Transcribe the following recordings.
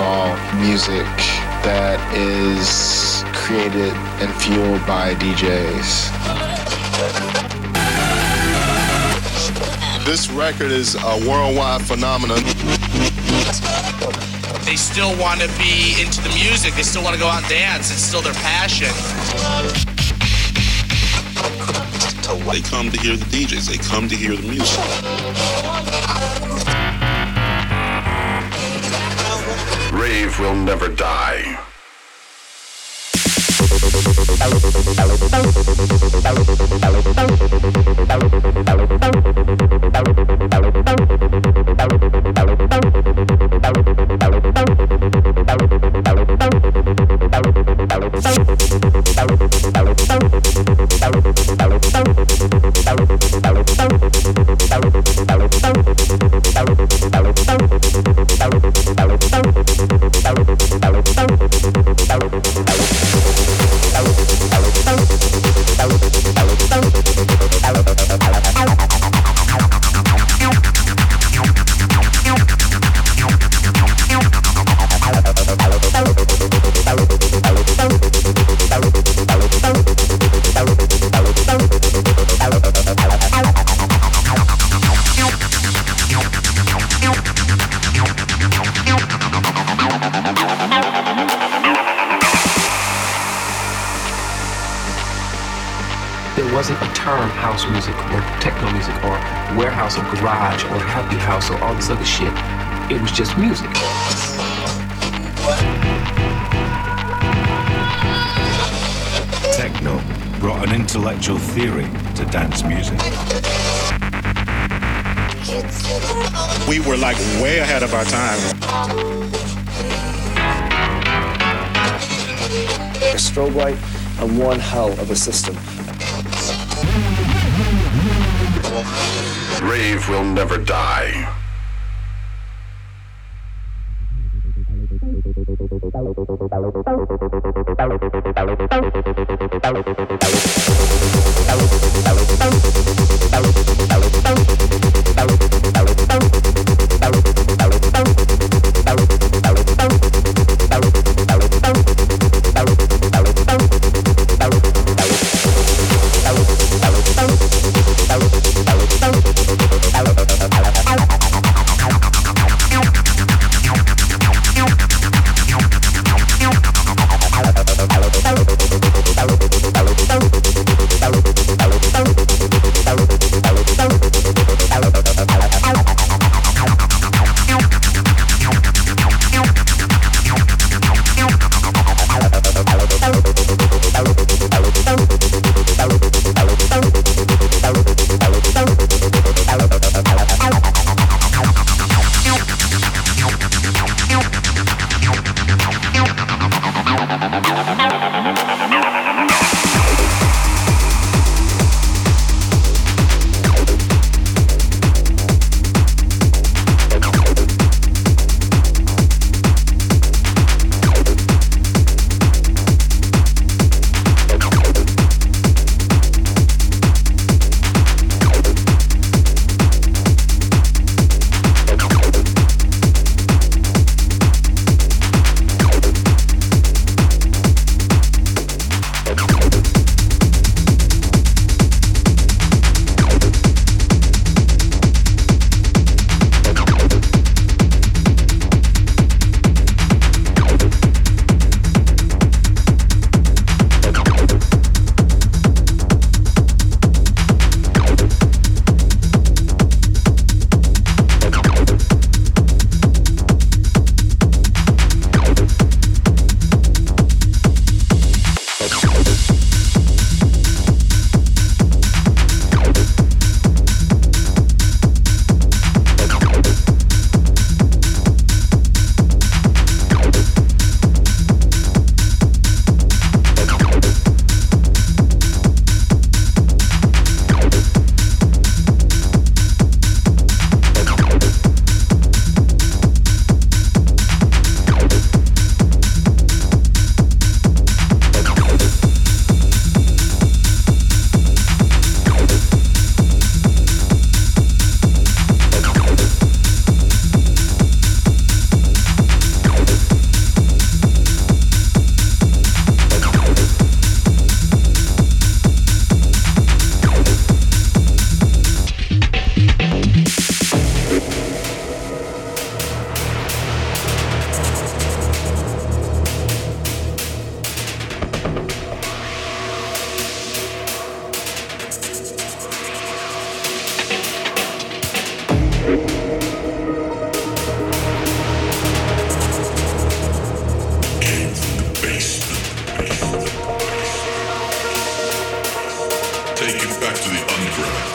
all music that is created and fueled by DJs. This record is a worldwide phenomenon. They still want to be into the music. They still want to go out and dance. It's still their passion. They come to hear the DJs. They come to hear the music. Rave will never die. Just music. Techno brought an intellectual theory to dance music. We were like way ahead of our time. A strobe light and one hell of a system. Rave will never die. take it back to the underground.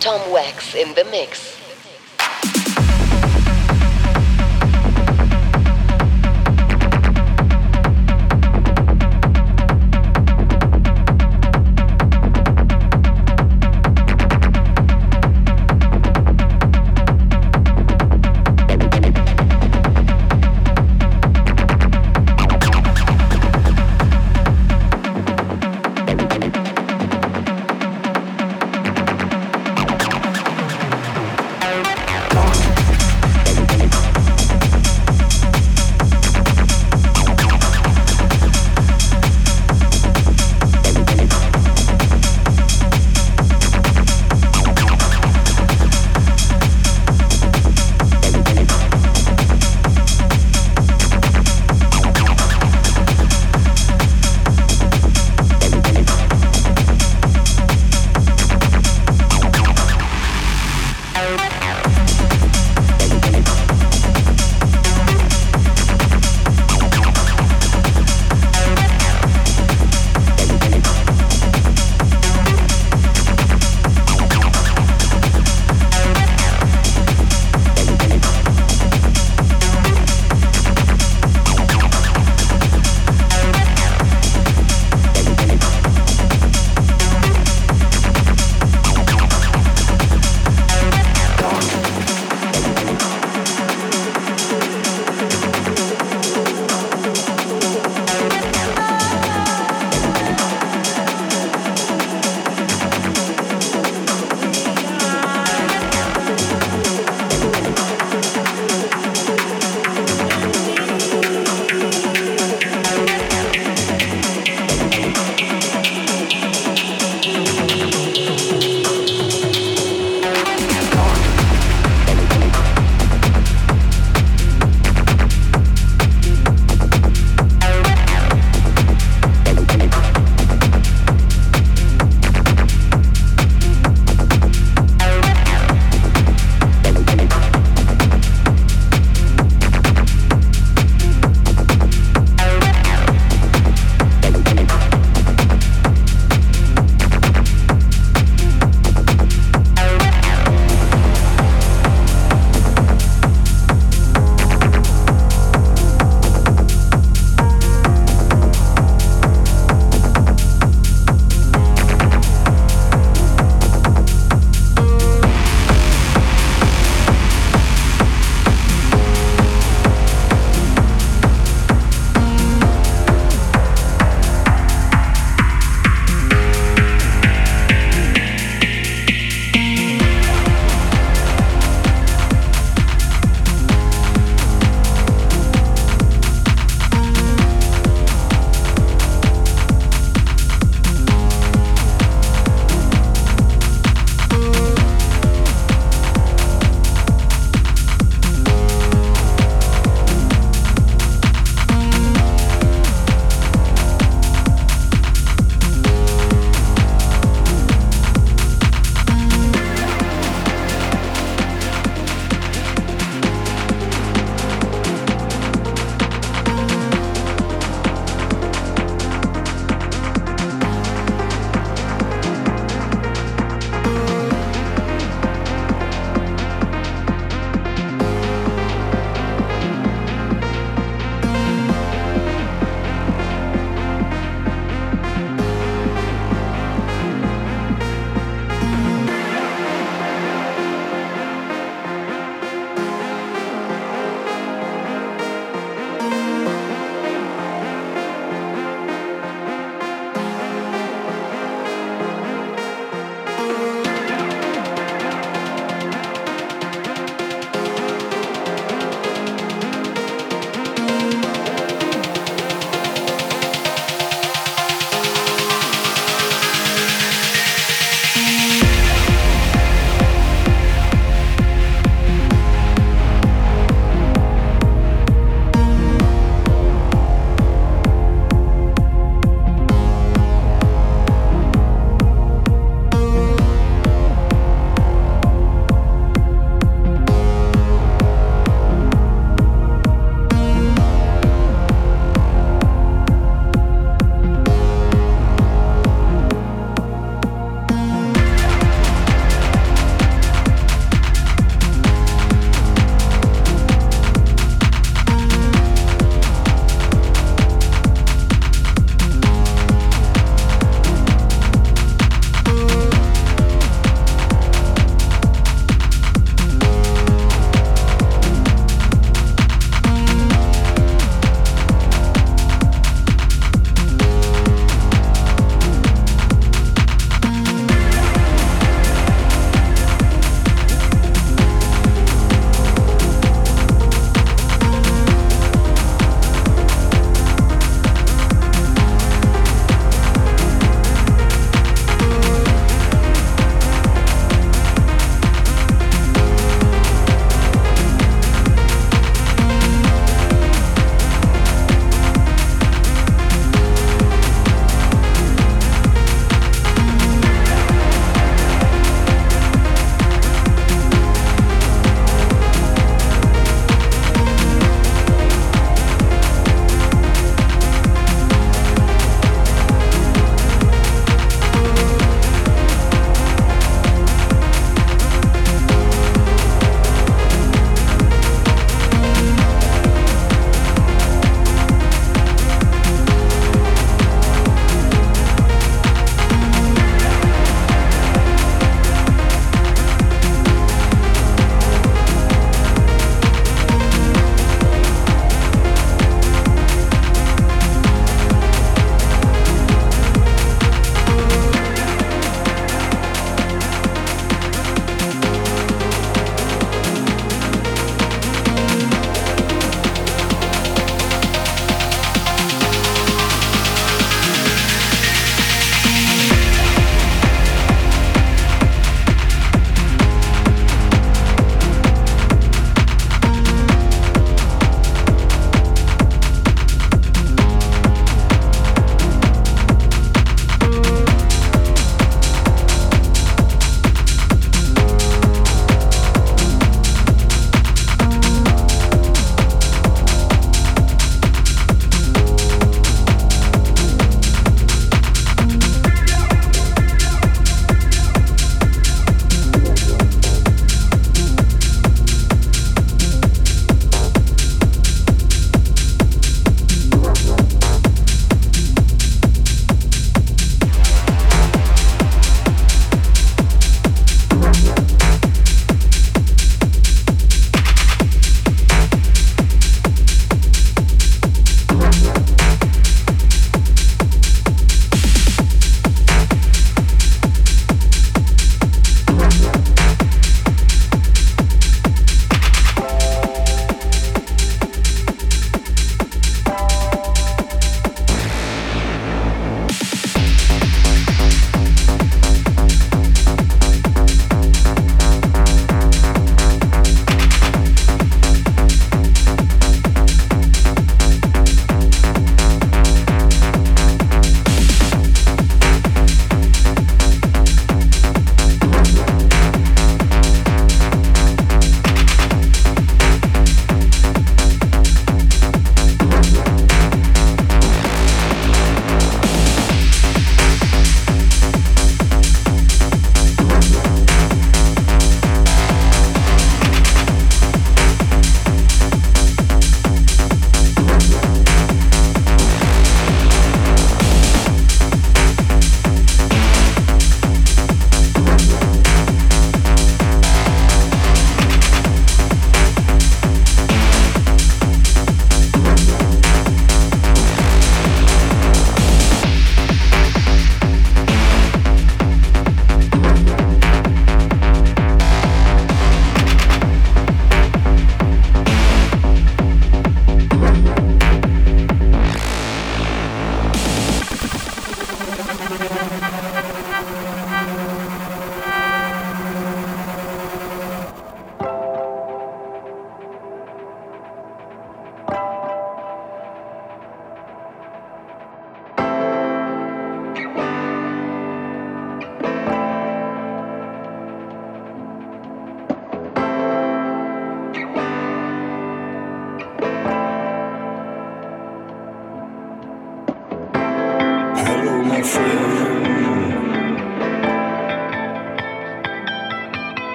Tom Wax in the mix.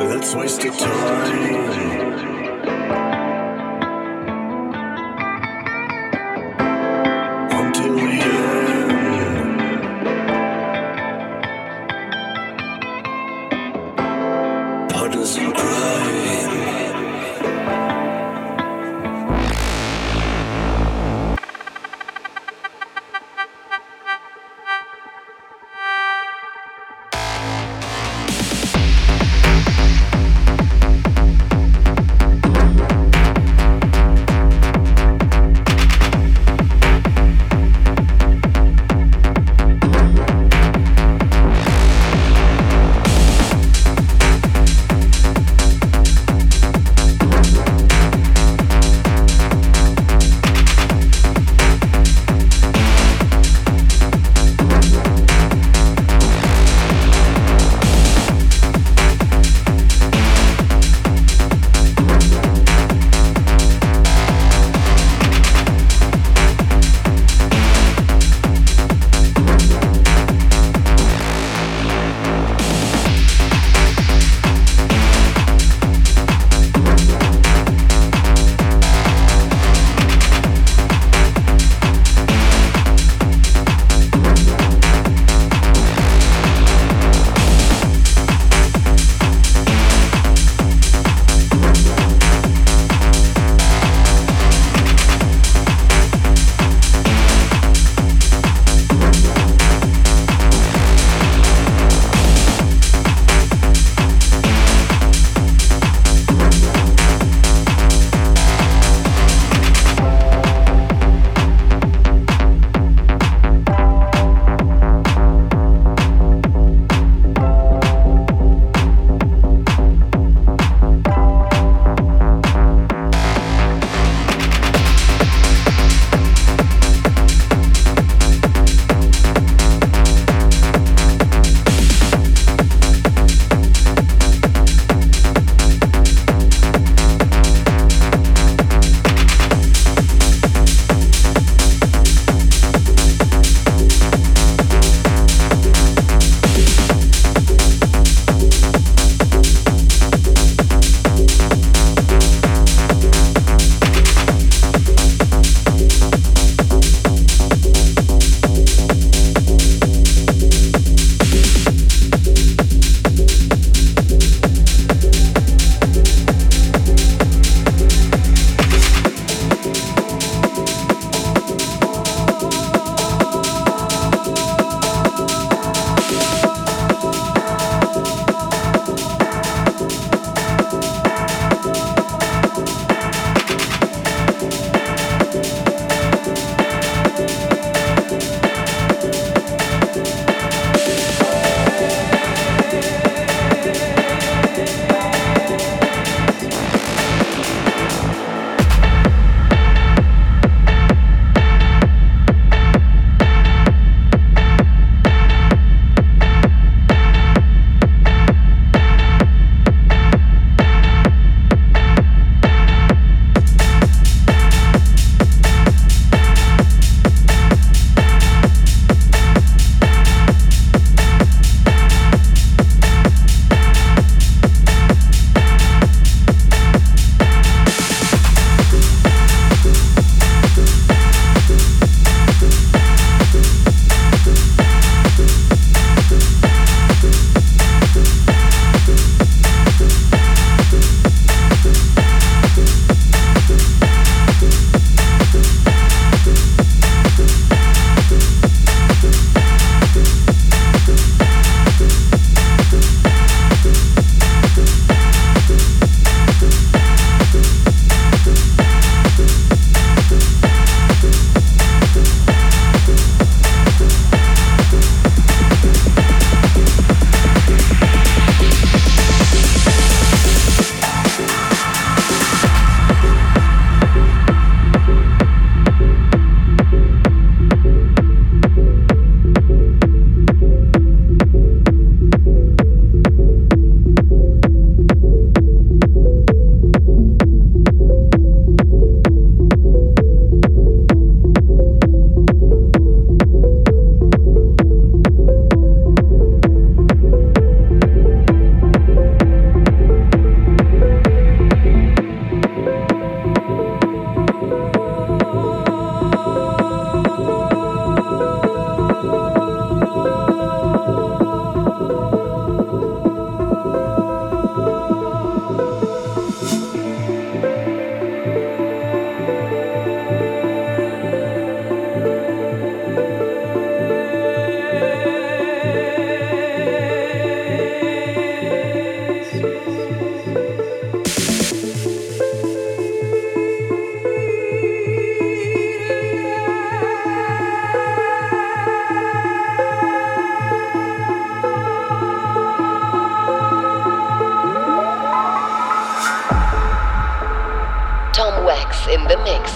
Let's waste the time. the mix.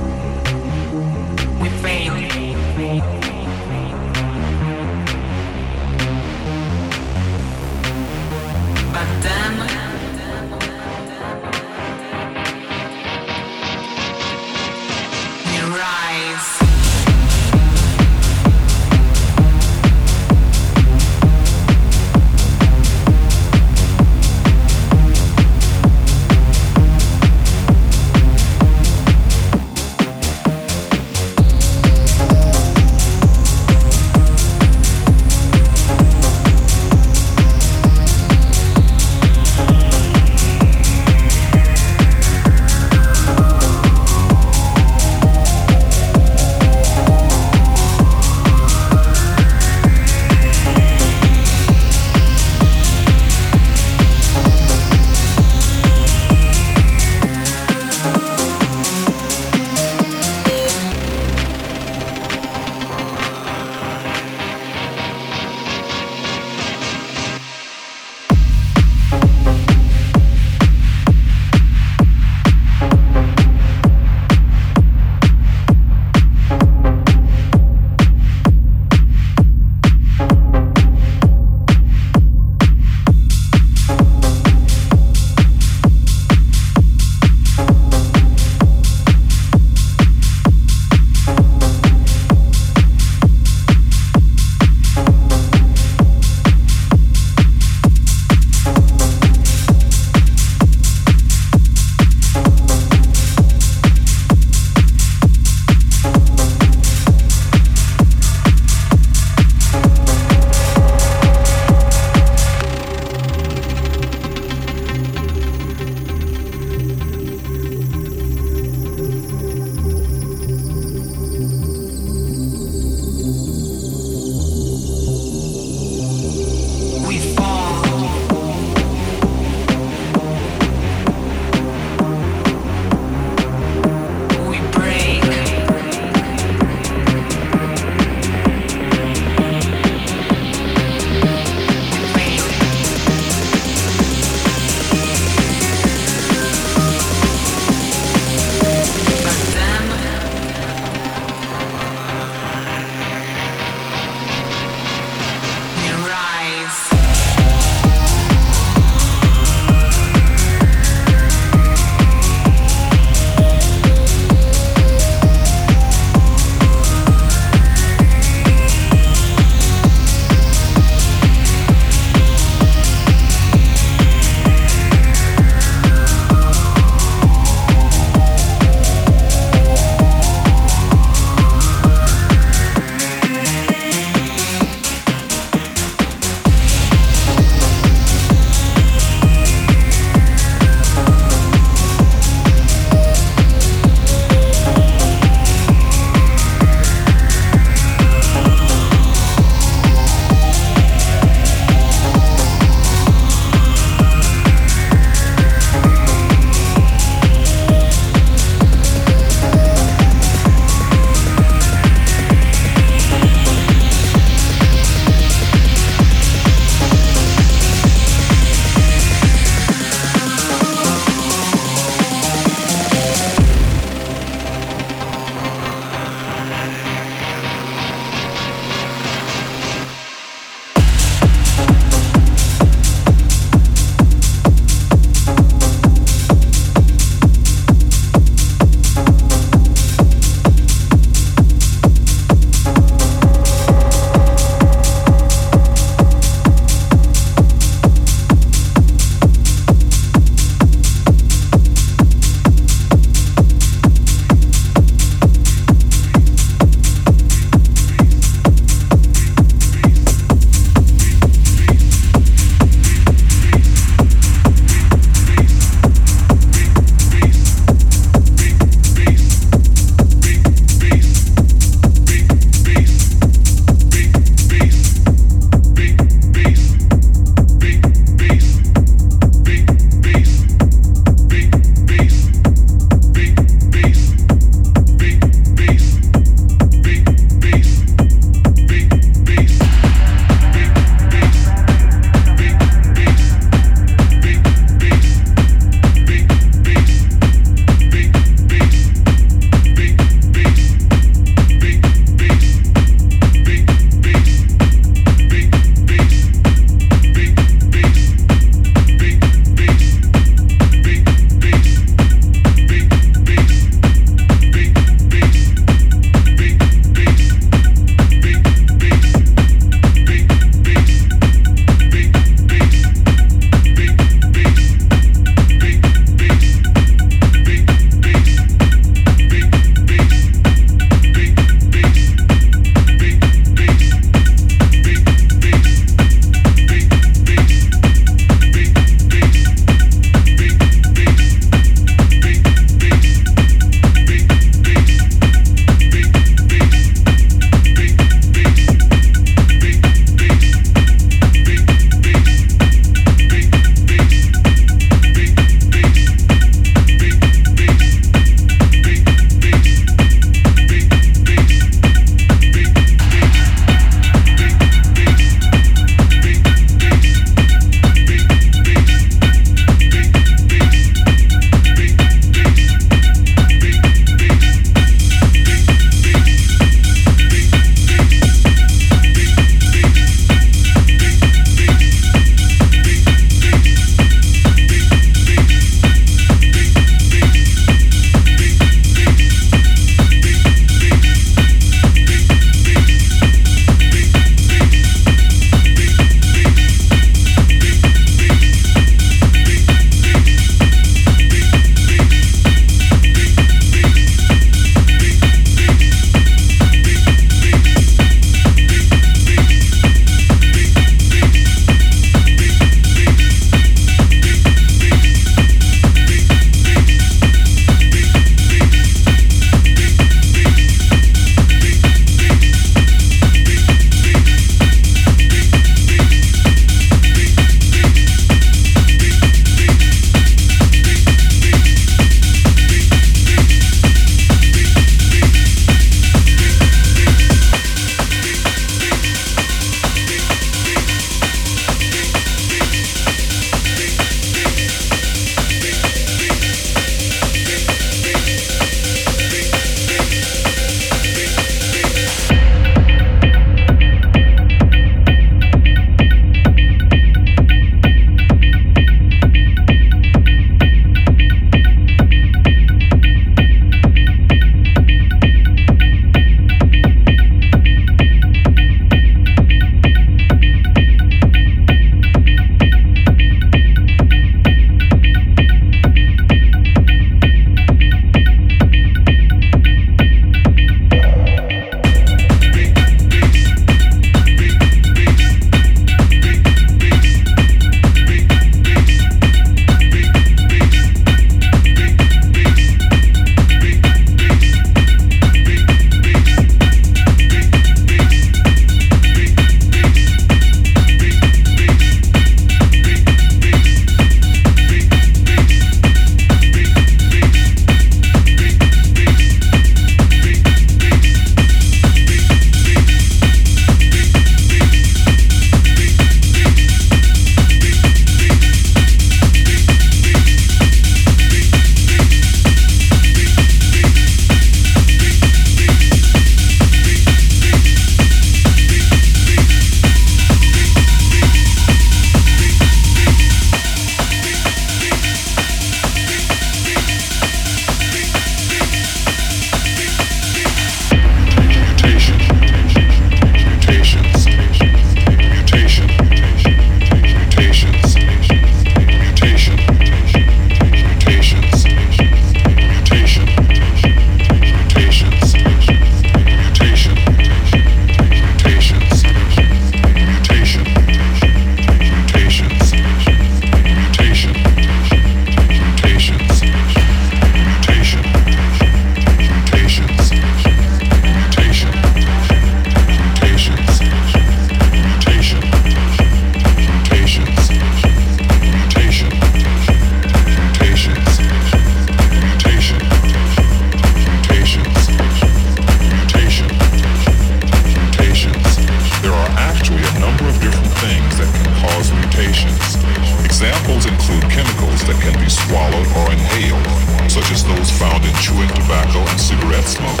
found in chewing tobacco and cigarette smoke.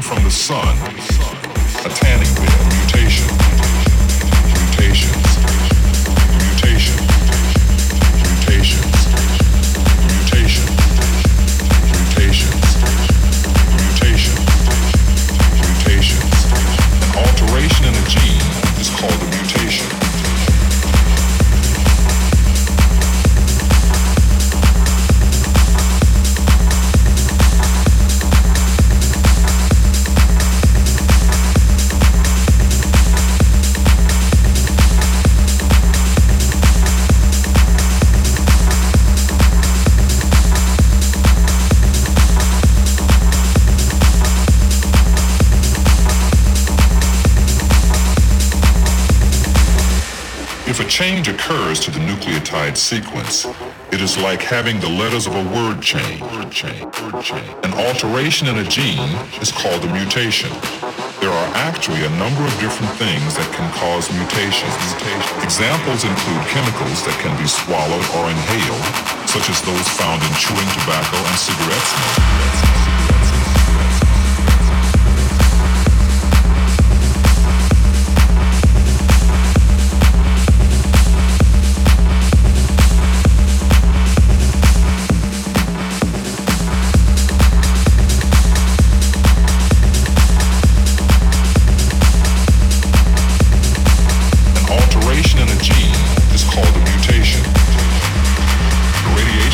From the sun, a tanning bed, mutations. An alteration in a gene is called a mutation. If a change occurs to the nucleotide sequence, it is like having the letters of a word chain. An alteration in a gene is called a mutation. There are actually a number of different things that can cause mutations. Examples include chemicals that can be swallowed or inhaled, such as those found in chewing tobacco and cigarette smoke.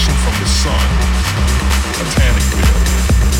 From the sun, a tanning bed.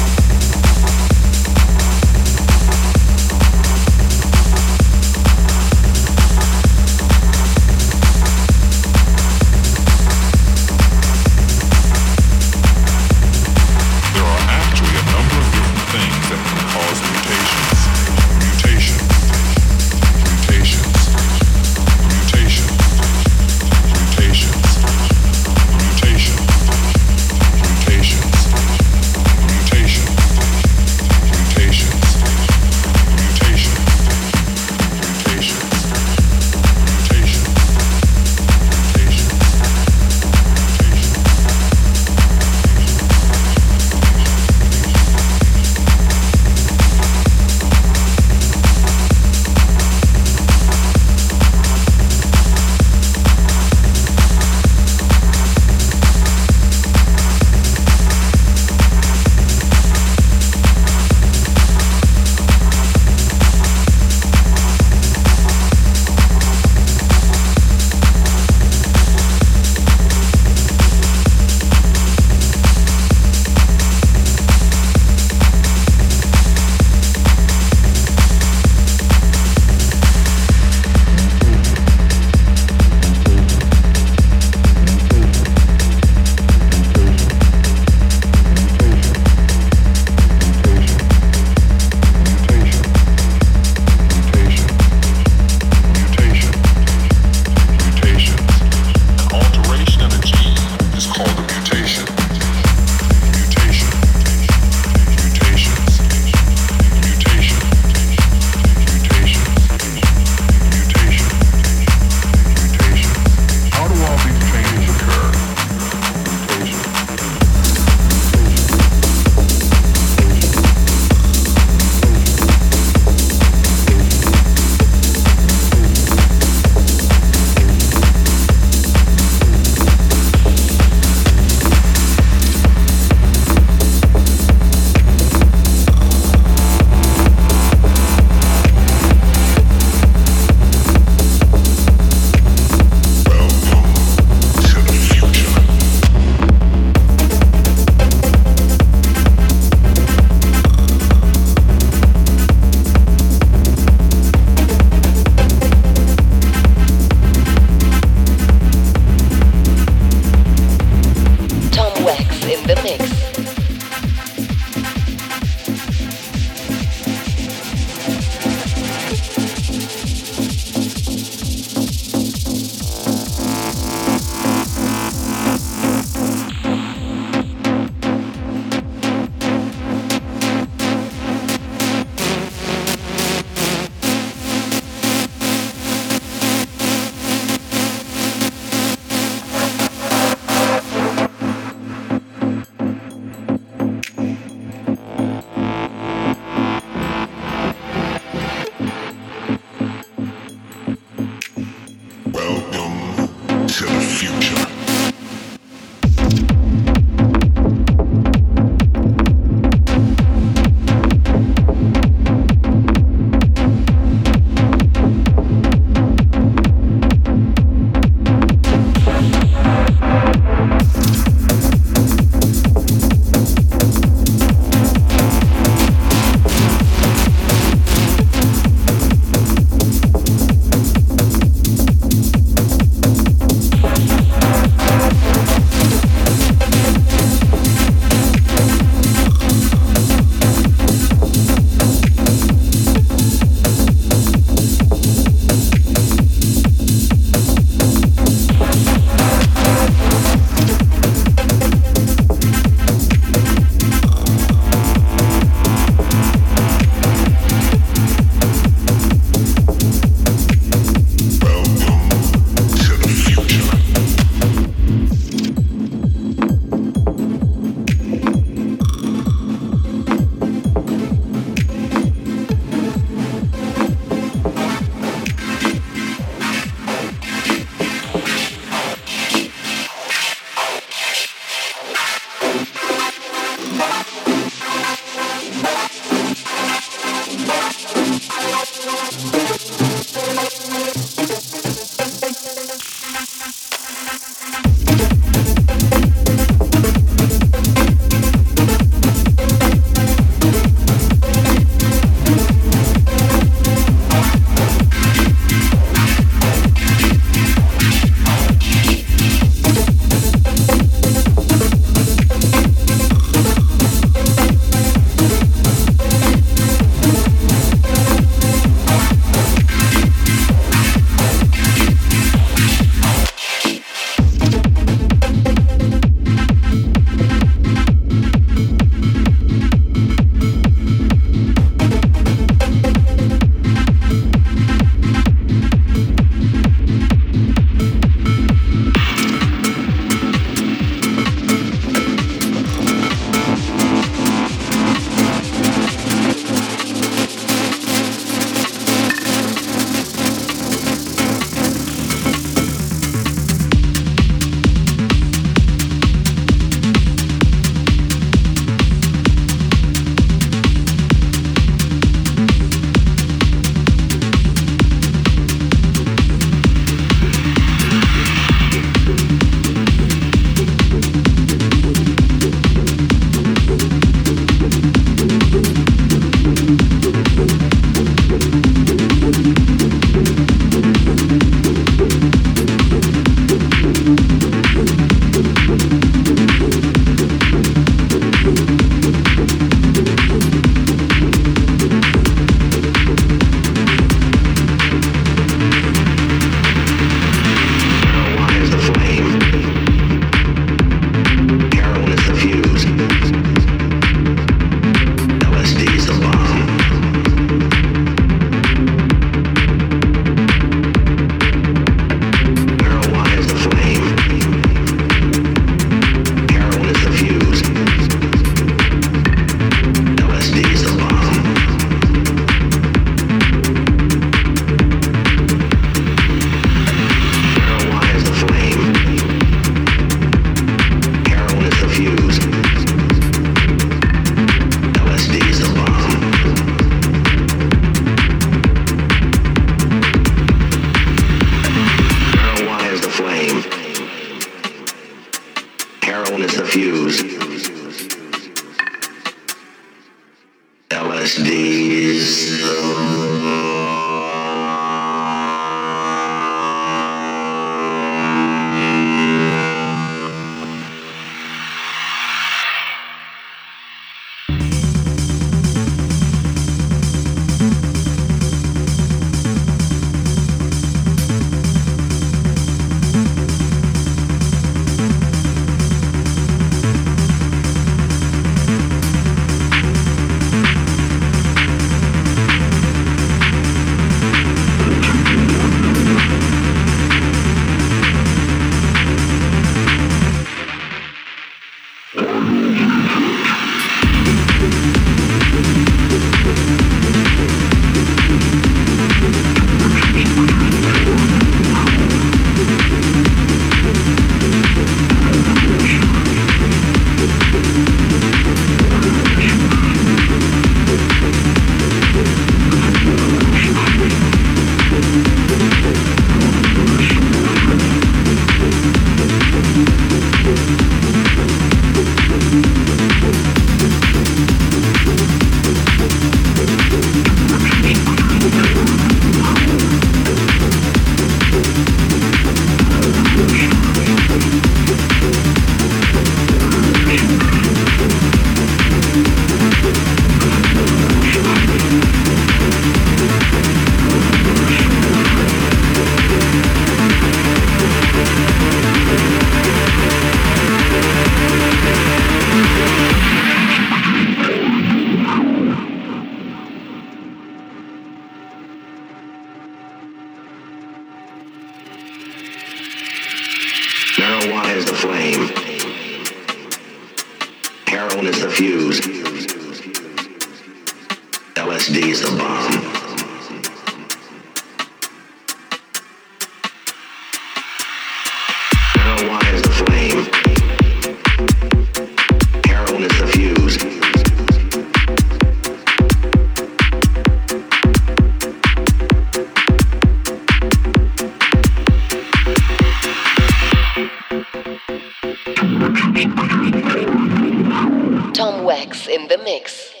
Tom Wax in the mix.